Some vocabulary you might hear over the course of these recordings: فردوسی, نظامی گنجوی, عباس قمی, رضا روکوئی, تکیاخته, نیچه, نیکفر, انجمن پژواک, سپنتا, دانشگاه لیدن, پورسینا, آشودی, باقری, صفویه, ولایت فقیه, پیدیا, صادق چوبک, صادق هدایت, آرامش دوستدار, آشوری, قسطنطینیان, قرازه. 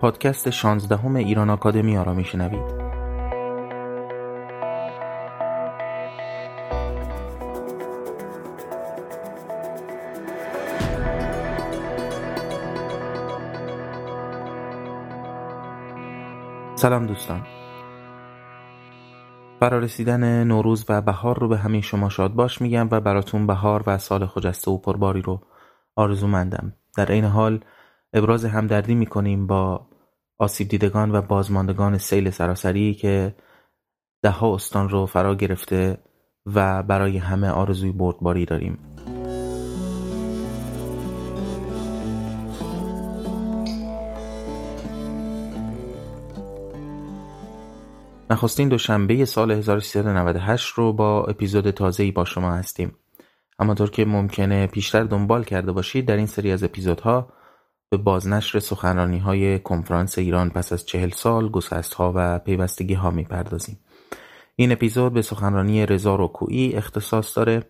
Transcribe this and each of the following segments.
پادکست 16 ایران آکادمی را میشنوید. سلام دوستان. فرارسیدن نوروز و بهار رو به همه شما شادباش میگم و براتون بهار و سال خجسته و پرباری رو آرزومندم. در این حال ابراز همدردی میکنیم با آسیب دیدگان و بازماندگان سیل سراسری که دهها استان رو فرا گرفته و برای همه آرزوی بردباری داریم. نخستین دوشنبه سال 1398 رو با اپیزود تازه‌ای با شما هستیم. همانطور که ممکنه پیشتر دنبال کرده باشید، در این سری از اپیزودها به بازنشر سخنرانی‌های کنفرانس ایران پس از 40 سال، گسست‌ها و پیوستگی‌ها می‌پردازیم. این اپیزود به سخنرانی رضا روکوئی اختصاص داره.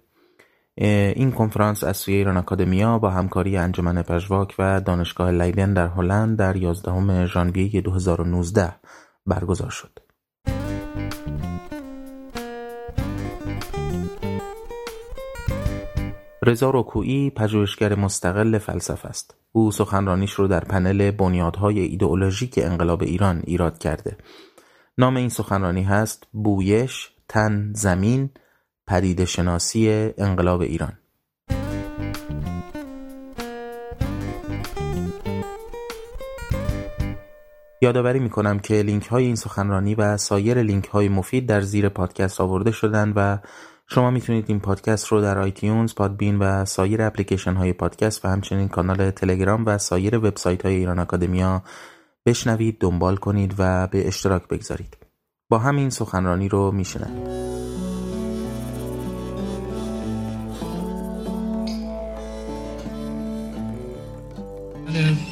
این کنفرانس از سوی ایران آکادمیا با همکاری انجمن پژواک و دانشگاه لیدن در هلند در 11 ژانویه 2019 برگزار شد. رضا روکوئی پژوهشگر مستقل فلسفه است. او سخنرانیش رو در پنل بنیادهای ایدئولوژیک انقلاب ایران ایراد کرده. نام این سخنرانی هست بویش، تن، زمین، پدیده شناسی انقلاب ایران. یادآوری می‌کنم که لینک‌های این سخنرانی و سایر لینک‌های مفید در زیر پادکست آورده شدن و شما میتونید این پادکست رو در آیتیونز، پادبین و سایر اپلیکیشن های پادکست و همچنین کانال تلگرام و سایر وبسایت های ایران آکادمیا بشنوید، دنبال کنید و به اشتراک بگذارید. با همین سخنرانی رو میشنوید.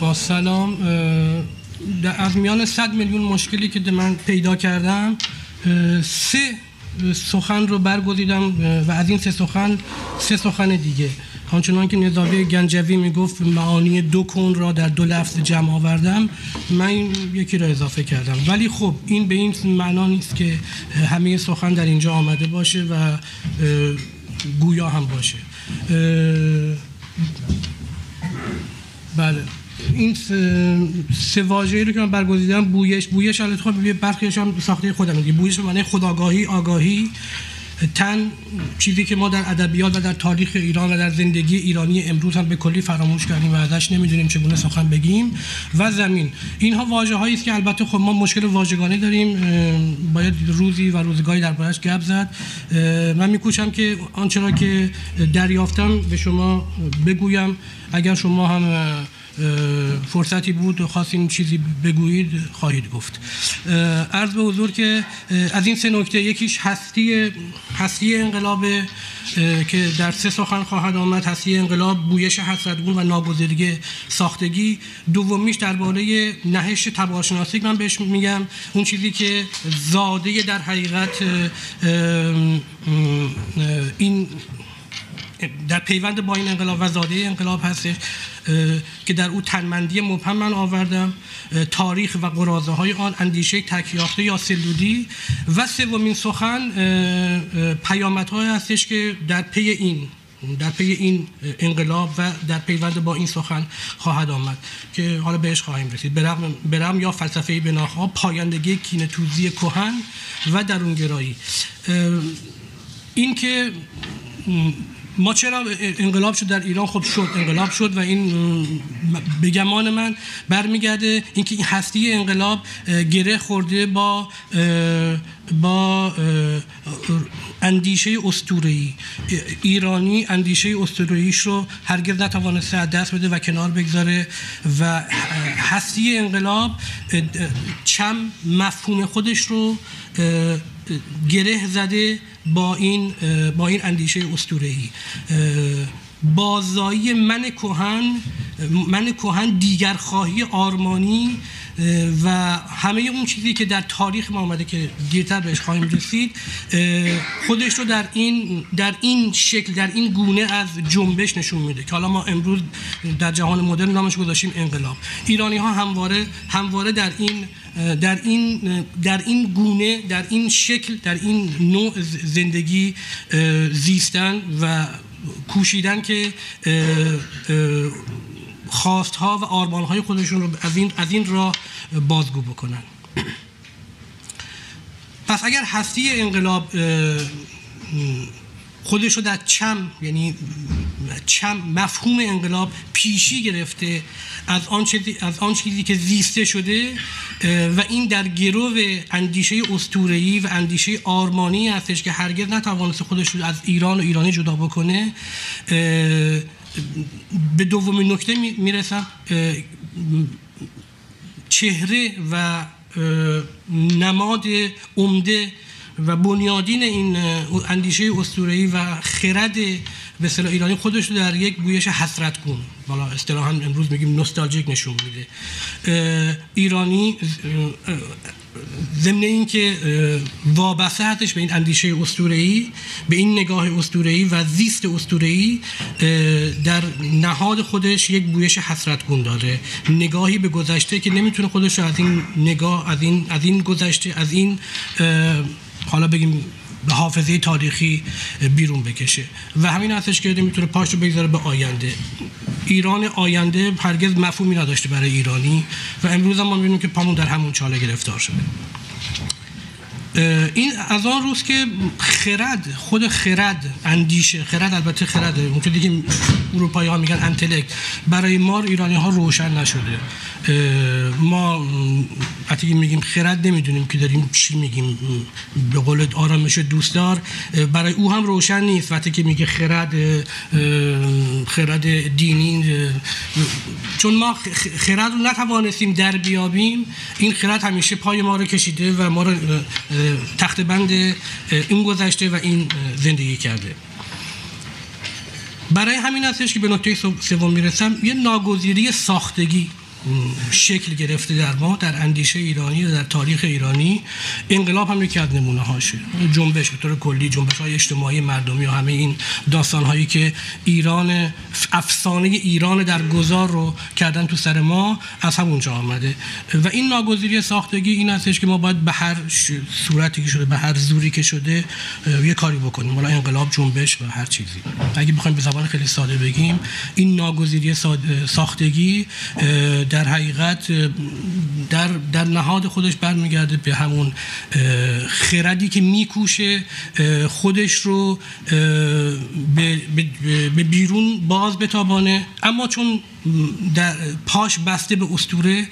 با سلام. از میان 100 میلیون مشکلی که من پیدا کردم، 3 سخن رو برگزیدم و از این 3 سخن دیگه، همچنان که نظامی گنجوی میگفت معانی 2 کون را در 2 لفظ جمع آوردم، من یکی را اضافه کردم. ولی خب این به این معنا نیست که همه سخن در اینجا آمده باشه و گویا هم باشه. بله، این 3 واژه‌ای رو که من برگزیدم، بویش البته یه برخیش هم ساخته خودم دیگه. بویش به معنی خودآگاهی، آگاهی. تن، چیزی که ما در ادبیات و در تاریخ ایران و در زندگی ایرانی امروز هم به کلی فراموش کردیم و ازش نمیدونیم چگونه سخن بگیم. و زمین. اینها واژه‌هایی است که البته خب ما مشکل واژگانی داریم، باید روزی و روزگاری دربارش گپ زد. من می‌کوشم که آنچه را که دریافتم به شما بگویم. اگر شما هم فرصتی بود و خواستین چیزی بگویید خواهید گفت. عرض به حضور که از این 3 نکته، یکیش هستی انقلاب که در 3 سخن خواهد آمد، هستی انقلاب، بویش حسرت‌گون و ناگزیرگی ساختگی. دومیش درباره نهش طباع‌شناسی من بهش میگم، اون چیزی که زاده در حقیقت این در پیوند با این انقلاب و زاده انقلاب هستش که در او تنمندی مبهم من آوردم، تاریخ و قرازه های آن، اندیشه تکیافته یا سلودی. و 3مین سخن پیامدهای هستش که در پی این انقلاب و در پیوند با این سخن خواهد آمد که حالا بهش خواهیم رسید. برم یا فلسفه بناها، پایندگی کینه توزی کهن و درونگرایی. این که ما چرا انقلاب شد در ایران، خب شد انقلاب شد و این به گمان من برمیگرده اینکه این هستی انقلاب گره خورده با اندیشه اسطوره‌ای ایرانی. اندیشه اسطوره‌ایش رو هرگز نتوانسته از دست بده و کنار بگذاره و هستی انقلاب چم مفهوم خودش رو گره زده با این اندیشه اسطوره‌ای. بازایی من کهن، دیگر خواهی آرمانی و همه اون چیزی که در تاریخ ما آمده که دیرتر بهش خواهیم رسید خودش رو در این شکل در این گونه از جنبش نشون میده که حالا ما امروز در جهان مدرن نامش گذاشتیم انقلاب. ایرانی ها همواره در این گونه در این شکل در این نوع زندگی زیستن و کوشیدن که خواستها و آرمانهای خودشون رو از این راه بازگو بکنن. پس اگر هستی انقلاب خودش رو در چم، یعنی چم مفهوم انقلاب پیشی گرفته از آن چیزی که زیسته شده و این در گرو اندیشه اسطوره‌ای و اندیشه آرمانی هستش که هرگز نتوانست خودش رو از ایران و ایرانی جدا بکنه، به دومین نکته میرسم، چهره و نماد عمده و بنیادین این اندیشه اسطوره‌ای و خرد به اصطلاح ایرانی خودش رو در یک گویش حسرتگون، بالا اصطلاحاً امروز میگیم نوستالژیک، نشون میده. ایرانی ضمن این که وابسته هستش به این اندیشه اسطوره‌ای، به این نگاه اسطوره‌ای و زیست اسطوره‌ای، در نهاد خودش یک بویش حسرتگون داره، نگاهی به گذشته که نمیتونه خودش رو از این نگاه از این گذشته از این حالا بگیم به حافظه تاریخی بیرون بکشه و همین هستش که میتونه پاش رو بگذاره به آینده. ایران آینده هرگز مفهومی نداشته برای ایرانی و امروز هم ما می‌بینیم که پامون در همون چاله گرفتار شده. این از آن روز که خرد، خود خرد، اندیشه، خرد البته خرده، اونطوری که اروپایی‌ها میگن انتلکت، برای ما ایرانی‌ها روشن نشده. ما وقتی میگیم خرد نمیدونیم که داریم چی میگیم، به قول آرامش دوستدار برای او هم روشن نیست وقتی که میگه خرد دینی، چون ما خرد رو نتوانستیم در بیابیم، این خرد همیشه پای ما رو کشیده و ما رو تخت بند این گذشته و این زندگی کرده. برای همین هستش که به نکته سوم میرسم، یه ناگزیری ساختگی شکل گرفته در ما، در اندیشه ایرانی و در تاریخ ایرانی. انقلاب هم یکی از نمونه هاشه، جنبش به طور کلی، جنبش های اجتماعی مردمی و همه این داستان هایی که ایران، افسانه ایران در گذار رو کردن تو سر ما، از همونجا آمده و این ناگزیری ساختگی این هستش که ما باید به هر صورتی که شده، به هر زوری که شده یه کاری بکنیم، حالا انقلاب، جنبش و هر چیزی. اگه بخوایم به زبان خیلی ساده بگیم، این ناگزیری ساختگی در حقیقت در نهاد خودش برمیگرده به همون خردی که میکوشه خودش رو به بیرون باز بتابانه، اما چون در پاش بسته به اسطوره،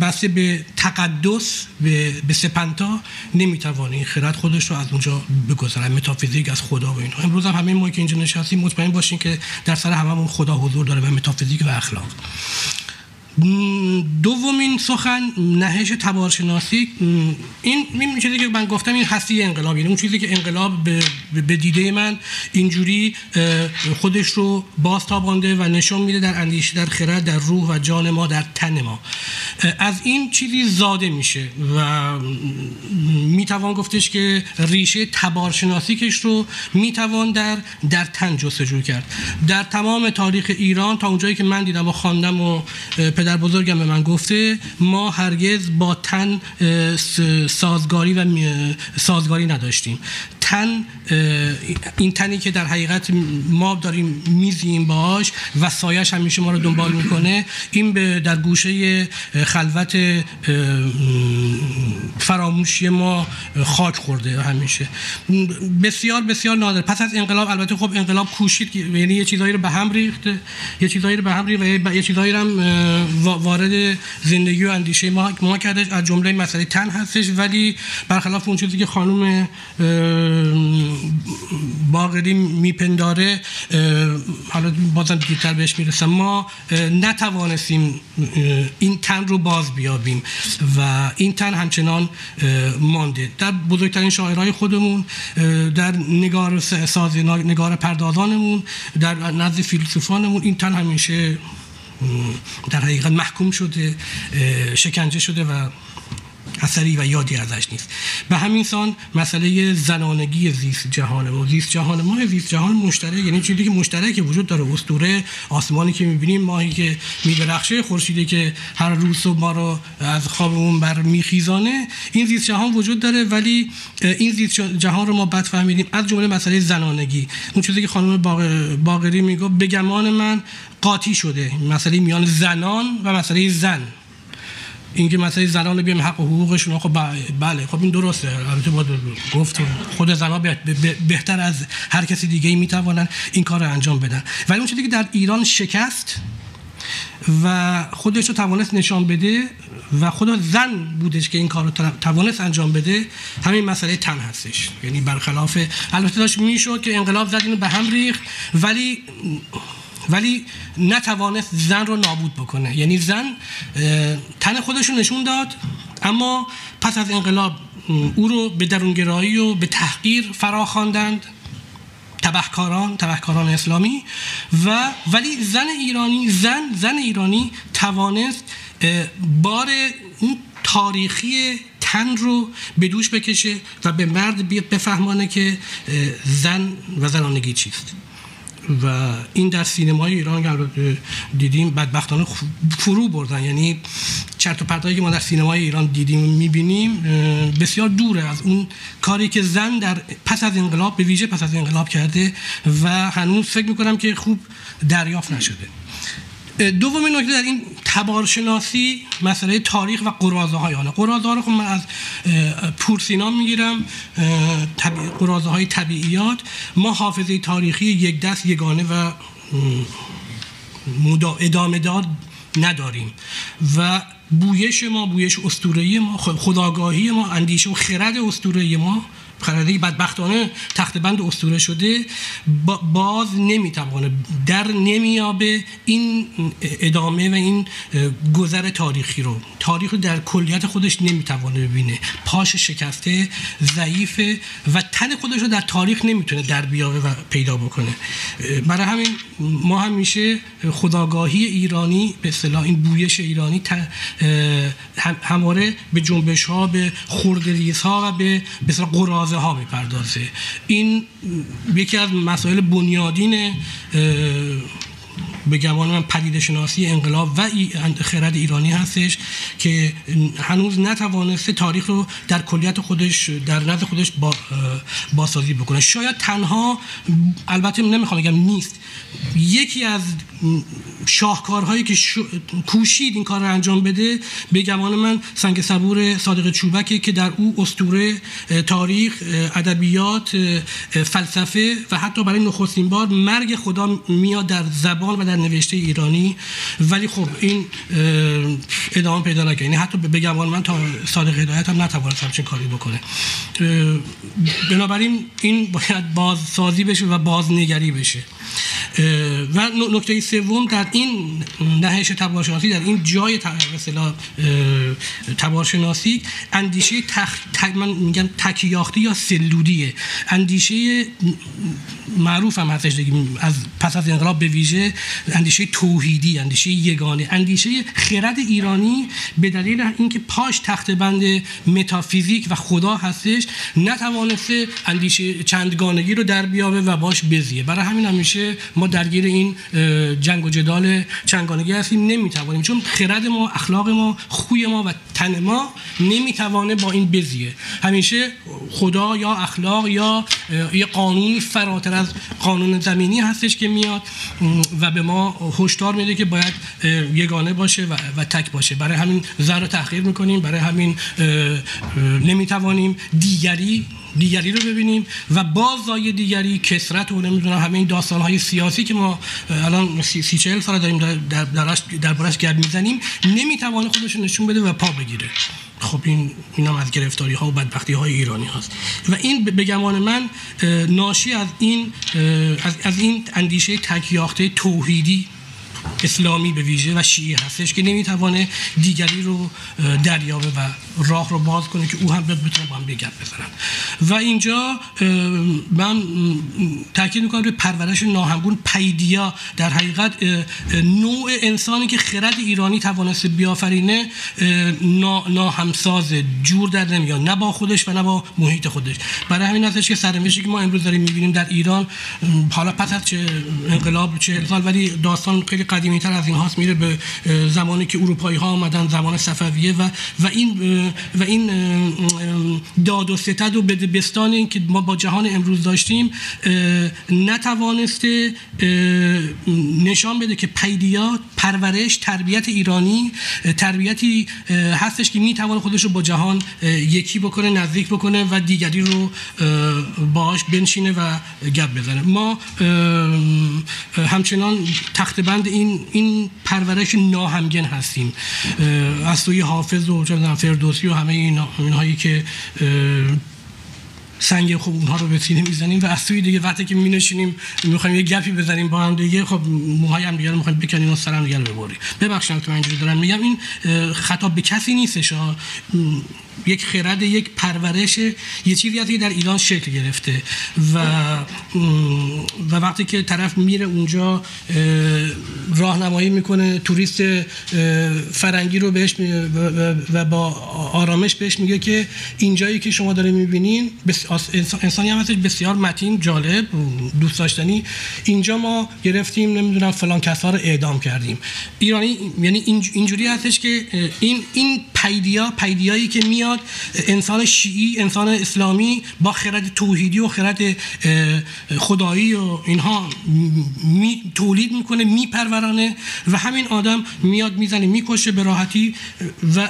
بسته به تقدس، به سپنتا، نمیتوانه این خرد خودش رو از اونجا بگذاره، متافیزیک، از خدا و اینها. امروز هم همه ما که اینجا نشستیم مطمئن باشین که در سر هممون خدا حضور داره و متافیزیک و اخلاق. دومین سخن، نهش تبارشناسی، این چیزی که من گفتم، این هستی انقلاب، یعنی اون چیزی که انقلاب به دیده من اینجوری خودش رو بازتابانده و نشون میده در اندیشه، در خرد، در روح و جان ما، در تن ما. از این چیزی زاده میشه و میتوان گفتش که ریشه تبارشناسیکش رو میتوان در تن جستجو کرد. در تمام تاریخ ایران تا اونجایی که من دیدم و خواندم و در بزرگم به من گفته، ما هرگز با تن سازگاری نداشتیم. تن، این تنی که در حقیقت ما داریم میزیم باش و سایش همیشه ما رو دنبال میکنه، این در گوشه خلوت فراموشی ما خاک خورده همیشه، بسیار بسیار نادر. پس از انقلاب البته خب انقلاب کوشید، یعنی یه چیزایی رو به هم ریخت، و یه چیزایی رو هم وارد زندگی و اندیشه ما کرده، از جمله مسئله تن هستش. ولی برخلاف اون چیزی که خانم باقری میپنداره، حالا بازم دیرتر بهش میرسم، ما نتوانستیم این تن رو باز بیابیم و این تن همچنان مانده. در بزرگترین شاعرای خودمون، در نگار ساز، نگار پردازانمون، در نزد فیلسوفانمون، این تن همیشه در حقیقت محکوم شده، شکنجه شده و اثری و یادی ازش نیست. به همین سان مسئله زنانگی زیست جهان ما، زیست جهان مشترک، یعنی چیزی که مشترک وجود داره. اسطوره، آسمانی که می‌بینیم، ماهی که می‌درخشه، خورشیدی که هر روز صبح ما رو از خوابمون برمیخیزانه، این زیست جهان وجود داره. ولی این زیست جهان رو ما بد فهمیدیم، از جمله مسئله زنانگی، اون چیزی که خانم باقری میگه به گمان من قاطی شده، مسئله میان زنان و مسئله زن. اینکه مثلا زنان بیام حق و حقوقشون، خب بله، خب این درسته. البته باید گفت خود زنان بهتر از هر کسی دیگه میتوانن این کار رو انجام بدن. ولی اون چیزی که در ایران شکست و خودش رو توانست نشان بده و خود زن بودش که این کار رو توانست انجام بده، همین مسئله تن هستش. یعنی برخلاف، البته داشت میشد که انقلاب زد اینو به هم ریخت، ولی نتوانست زن رو نابود بکنه. یعنی زن تن خودش رو نشون داد، اما پس از انقلاب او رو به درونگرایی و به تحقیر فراخواندند تبهکاران اسلامی. ولی زن ایرانی توانست بار اون تاریخی تن رو به دوش بکشه و به مرد بفهمانه که زن و زنانگی چیست. و این در سینمای ایران البته دیدیم بدبختانه فرو بردن. یعنی چرت و پرتایی که ما در سینمای ایران دیدیم و می‌بینیم بسیار دوره از اون کاری که زن در پس از انقلاب، به ویژه پس از انقلاب، کرده و هنوز فکر می‌کنم که خوب دریافت نشده. دومین نکته در این تبارشناسی مسئله تاریخ و قرازه‌های آن. قرازه‌ها رو خب من از پورسینا میگیرم، قرازه‌های طبیعیات. ما حافظه تاریخی یک دست، یگانه و ادامه دار نداریم و بویش اسطوره‌ای ما، خودآگاهی ما، اندیشه و خرد اسطوره‌ای ما، خردی بدبختانه تخت بند اسطوره شده، باز نمیتوانه در نمیابه این ادامه و این گذر تاریخی رو. تاریخ رو در کلیت خودش نمیتوانه ببینه، پاش شکسته، ضعیفه و تن خودش رو در تاریخ نمیتونه در بیاره و پیدا بکنه. برای همین ما همیشه خودآگاهی ایرانی، به اصطلاح این بویش ایرانی، همواره به جنبش ها، به خردریز ها و به اصطلاح قراز ها میپردازه. این یکی از مسائل بنیادین به گمان من پدیده شناسی انقلاب و خرد ایرانی هستش که هنوز نتوانسته تاریخ رو در کلیت خودش، در نظر خودش باسازی بکنه. شاید تنها، البته نمیخوام بگم نیست، یکی از شاهکارهایی که کوشید این کار رو انجام بده به گمان من سنگ صبور صادق چوبک که در او اسطوره، تاریخ، ادبیات، فلسفه و حتی برای نخستین بار مرگ خدا میاد در زبان و در نوشته ایرانی. ولی خب این ادامه پیدا نکرد. یعنی حتی بگمان من تا صادق هدایت هم نتوانست همچین کاری بکنه. بنابراین این باید بازسازی بشه و بازنگری بشه. و نکته سوم در این نهش تبارشناسی، در این جای تبارشناسی، اندیشه من میگم تکیاختی یا سلودیه. اندیشه معروف هم هستش از پس از انقلاب، به ویژه اندیشه توحیدی، اندیشه یگانه، اندیشه خرد ایرانی به دلیل اینکه پاش تخت بند متافیزیک و خدا هستش نتوانسته اندیشه چندگانگی رو در بیاوه و باش بزیه. برای همین همیشه ما درگیر این جنگ و جدال چندگانگی هستیم، نمیتوانیم، چون خرد ما، اخلاق ما، خوی ما و تن ما نمیتوانه با این بزیه. همیشه خدا یا اخلاق یا یه قانونی فراتر از قانون زمینی هستش که میاد و به ما هشدار میده که باید یگانه باشه و تک باشه. برای همین زن رو تحقیر میکنیم، برای همین نمیتوانیم دیگری رو ببینیم و باز زای دیگری، کثرت و نمیدونم همه این داستان‌های سیاسی که ما الان 30-40 سال داریم دربارش گپ میزنیم، نمیتوانه خودش رو نشون بده و پا بگیره. خب این هم از گرفتاری ها و بدبختی های ایرانی هاست و این به گمان من ناشی از این اندیشه تکیاخته توحیدی اسلامی به ویژه و شیعی هستش که نمیتوانه دیگری رو دریابه و راه رو باز کنه که او هم بتونه با هم گپ بزنن. و اینجا من تاکید میکنم روی پرورش ناهمگون پیدیا، در حقیقت نوع انسانی که خرد ایرانی توانسته بیافرینه ناهمساز، جور در نمیاد، نه با خودش و نه با محیط خودش. برای همین هستش که سرنوشتی که ما امروز داریم میبینیم در ایران، حالا پس از چه انقلاب 40 سال، ولی داستان خیلی قدیمی تر از این هاست، میره به زمانی که اروپایی ها آمدن، زمان صفویه و این داد و ستد و بدبستان این که ما با جهان امروز داشتیم نتوانسته نشان بده که پیدیا، پرورش، تربیت ایرانی تربیتی هستش که میتوان خودش رو با جهان یکی بکنه، نزدیک بکنه و دیگری رو باهاش بنشینه و گپ بزنه. ما همچنان تخت بند این پرورش ناهمگن هستیم از سوی حافظ و فردوسی و همه اینهایی که سنگ خوب اونها رو به سینه میزنیم، و از سوی دیگه وقتی که مینشینیم میخوایم یه گپی بزنیم با هم دیگه، خب موهای هم دیگه رو میخوایم بکنیم و سر هم دیگه رو ببریم. ببخشید که من اینجوری دارم میگم، این خطاب به کسی نیستش، یک خرد، یک پرورش، یه چیزی هست که در ایران شکل گرفته و وقتی که طرف میره اونجا راهنمایی میکنه، توریست فرنگی رو بهش و با آرامش بهش میگه که اینجایی که شما داره میبینین انسانی هم هستش بسیار متین، جالب، دوست داشتنی، اینجا ما گرفتیم نمیدونم فلان کسا رو اعدام کردیم. ایرانی یعنی اینجوری هستش که این پیدیایی که میاد انسان شیعی، انسان اسلامی با خرد توحیدی و خرد خدایی و اینها تولید میکنه، میپرورانه، و همین آدم میاد میزنه، میکشه به راحتی، و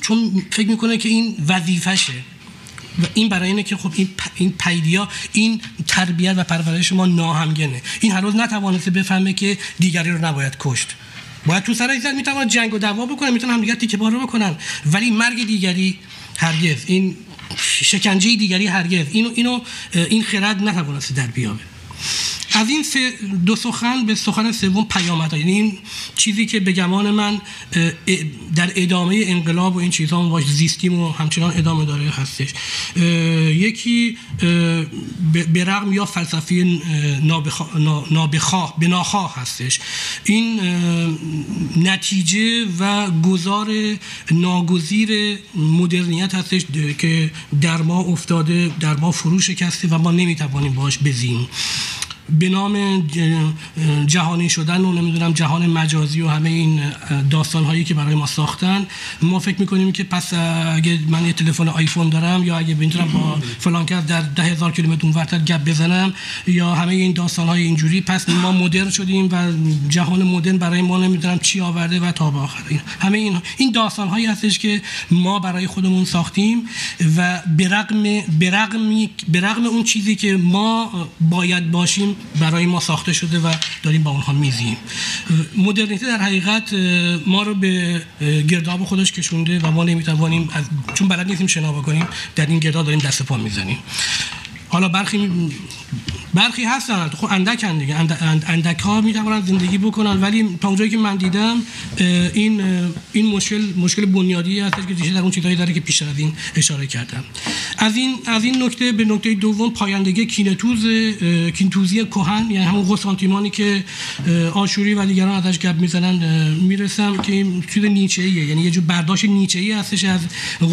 چون فکر میکنه که این وظیفشه، و این برای اینه که خب این پیدیا، این تربیت و پرورش ما ناهمگنه. این هنوز نتوانسته بفهمه که دیگری رو نباید کشت، باید تو سرش زد، میتونن جنگ و دعوا بکنن، میتونن هم دیگه تیکه پاره بکنن، ولی مرگ دیگری هرگز، این شکنجه دیگری هرگز. این خرد نتوانسته در بیابه. از این دو سخن به سخن سوم پیامد، یعنی این چیزی که به گمان من در ادامه انقلاب و این چیزها باش زیستیم و همچنان ادامه داره هستش. یکی به رغم یا فلسفی نابخواه به ناخواه هستش، این نتیجه و گذار ناگزیر مدرنیت هستش که در ما افتاده، در ما فرو شکسته و ما نمیتوانیم باش بزنیم، به نام جهانی شدن و نمیدونم جهان مجازی و همه این داستان هایی که برای ما ساختن. ما فکر میکنیم که پس اگه من یه تلفن آیفون دارم، یا اگه بتونم با فلان کس در 10,000 کیلومتر اونورتر گپ بزنم، یا همه این داستان های اینجوری، پس ما مدرن شدیم و جهان مدرن برای ما نمیدونم چی آورده و تا به آخر. همه این داستان هایی هستش که ما برای خودمون ساختیم و به رغم اون چیزی که ما باید باشیم برای ما ساخته شده و داریم با اونها میزیم. مدرنیته در حقیقت ما رو به گرداب خودش کشونده و ما نمیتوانیم، چون بلد نیستیم شنا بکنیم، در این گرداب داریم دست پا میزنیم. حالا برخی هستن، خب اندکن دیگه، اندک ها میتونن زندگی بکنن، ولی تا اونجایی که من دیدم این مشکل بنیادی هست که ریشه در اون چیزایی داره که پیشتر از این اشاره کردم. از این نکته به نکته دوم، پایندگی کینتوزی کهن، یعنی همون قسطنطینیانی که آشوری و دیگران ازش گپ میزنن میرسم که این چیز نیچه ایه، یعنی یه جور برداشت نیچه ای هستش از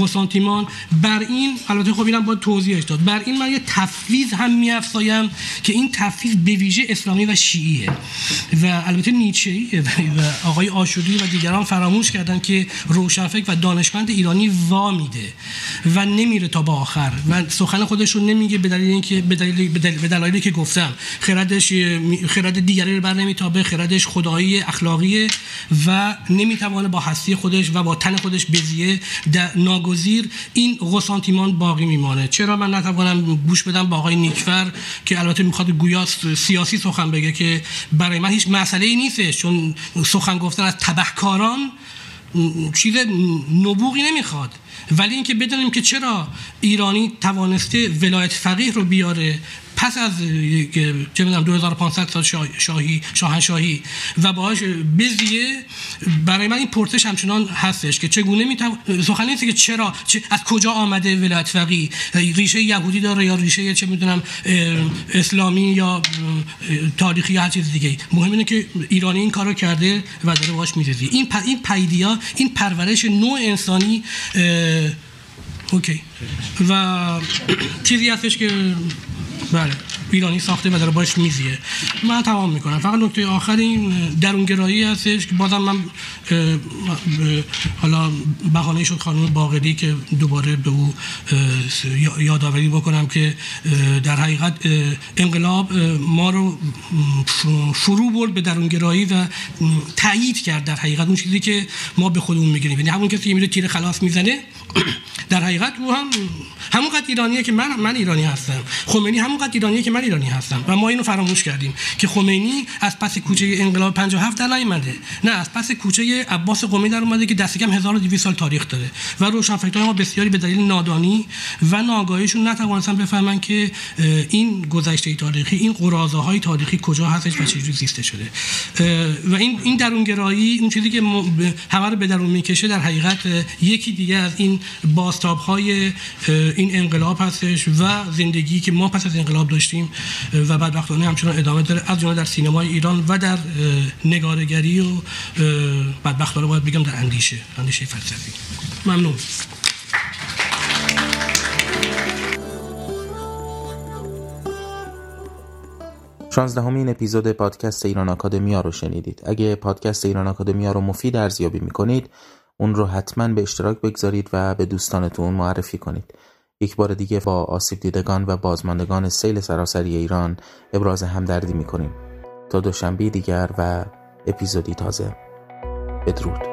قسطنطینیان. بر این البته خب اینم باید توضیحش داد، بر این من یه تفویض هم می‌افزایم که این تفویض به ویژه اسلامی و شیعیه، و البته نیچه و آقای آشودی و دیگران فراموش کردن که روشنفکر و دانشمند ایرانی وا میده و نمیره تا به آخر و سخن خودش رو نمیگه، به دلیل اینکه به دلایلی که گفتم، خرد دیگری رو بر نمیتابه، خردش خدایی، اخلاقیه و نمیتوانه با هستی خودش و با تن خودش بزیه، ناگزیر این قسطنطینیان باقی میمانه. چرا من نتوانم گوش بدم با آقای نیکفر که البته میخواد گویا سیاسی سخن بگه، که برای من هیچ مسئله‌ای نیستش، چون سخن گفتن از تبهکاران چیز نبوغی نمیخواد، ولی اینکه بدانیم که چرا ایرانی توانسته ولایت فقیه رو بیاره پس از چه می‌دونم 2500 سال شاهنشاهی و باهاش بزیه، برای من این پرسش همچنان هستش که چگونه میتونه سخنی است که چرا از کجا آمده ولایت فقیه، ریشه یهودی داره یا ریشه چه می‌دونم اسلامی یا تاریخی یا هر چیز دیگه. مهم اینه که ایرانی این کارو کرده و داره باهاش می‌ریزه. این پدیده‌ها، این پرورش نوع انسانی اوکی و چیزی هستش که بله ایرانی ساخته و داره باش میزیه. من تمام میکنم. فقط نکته آخر این درونگرایی هستش که بازم من حالا بهانه شد خانم باقری که دوباره به او یادآوری بکنم که در حقیقت انقلاب ما رو فرو برد به درونگرایی و تایید کرد در حقیقت اون چیزی که ما به خودمون میگیریم. یعنی همون کسی که میره تیر خلاص میزنه در حقیقت او هم همونقدر ایرانیه که من ایرانی هستم. خمینی همونقدر ایرانیه که من ایرانی هستم و ما اینو فراموش کردیم که خمینی از پس کوچه انقلاب 57 در نیامده، نه از پس کوچه عباس قمی در اومده که دست کم 1200 سال تاریخ داره و روشنفکران ما بسیاری به دلیل نادانی و ناآگاهیشون نتوانستن بفهمن که این گذشته تاریخی، این قراضه‌های تاریخی کجا هستش و چجوری زیسته شده و این درونگرایی، این چیزی که همه رو به درون میکشه در حقیقت یکی دیگه از این بازتاب‌های این انقلاب هستش و زندگی که ما پس از انقلاب داشتیم و بدبختانه همچنان ادامه داره، از جمله در سینمای ایران و در نگارگری و بدبختانه باید بگم در اندیشه فلسفی. ممنون. شانزدهمین اپیزود پادکست ایران آکادمیا رو شنیدید. اگه پادکست ایران آکادمیا رو مفید ارزیابی میکنید اون رو حتما به اشتراک بگذارید و به دوستانتون معرفی کنید. یک بار دیگه با آسیب دیدگان و بازماندگان سیل سراسری ایران ابراز همدردی می‌کنیم. تا دوشنبه دیگر و اپیزودی تازه. بدرود.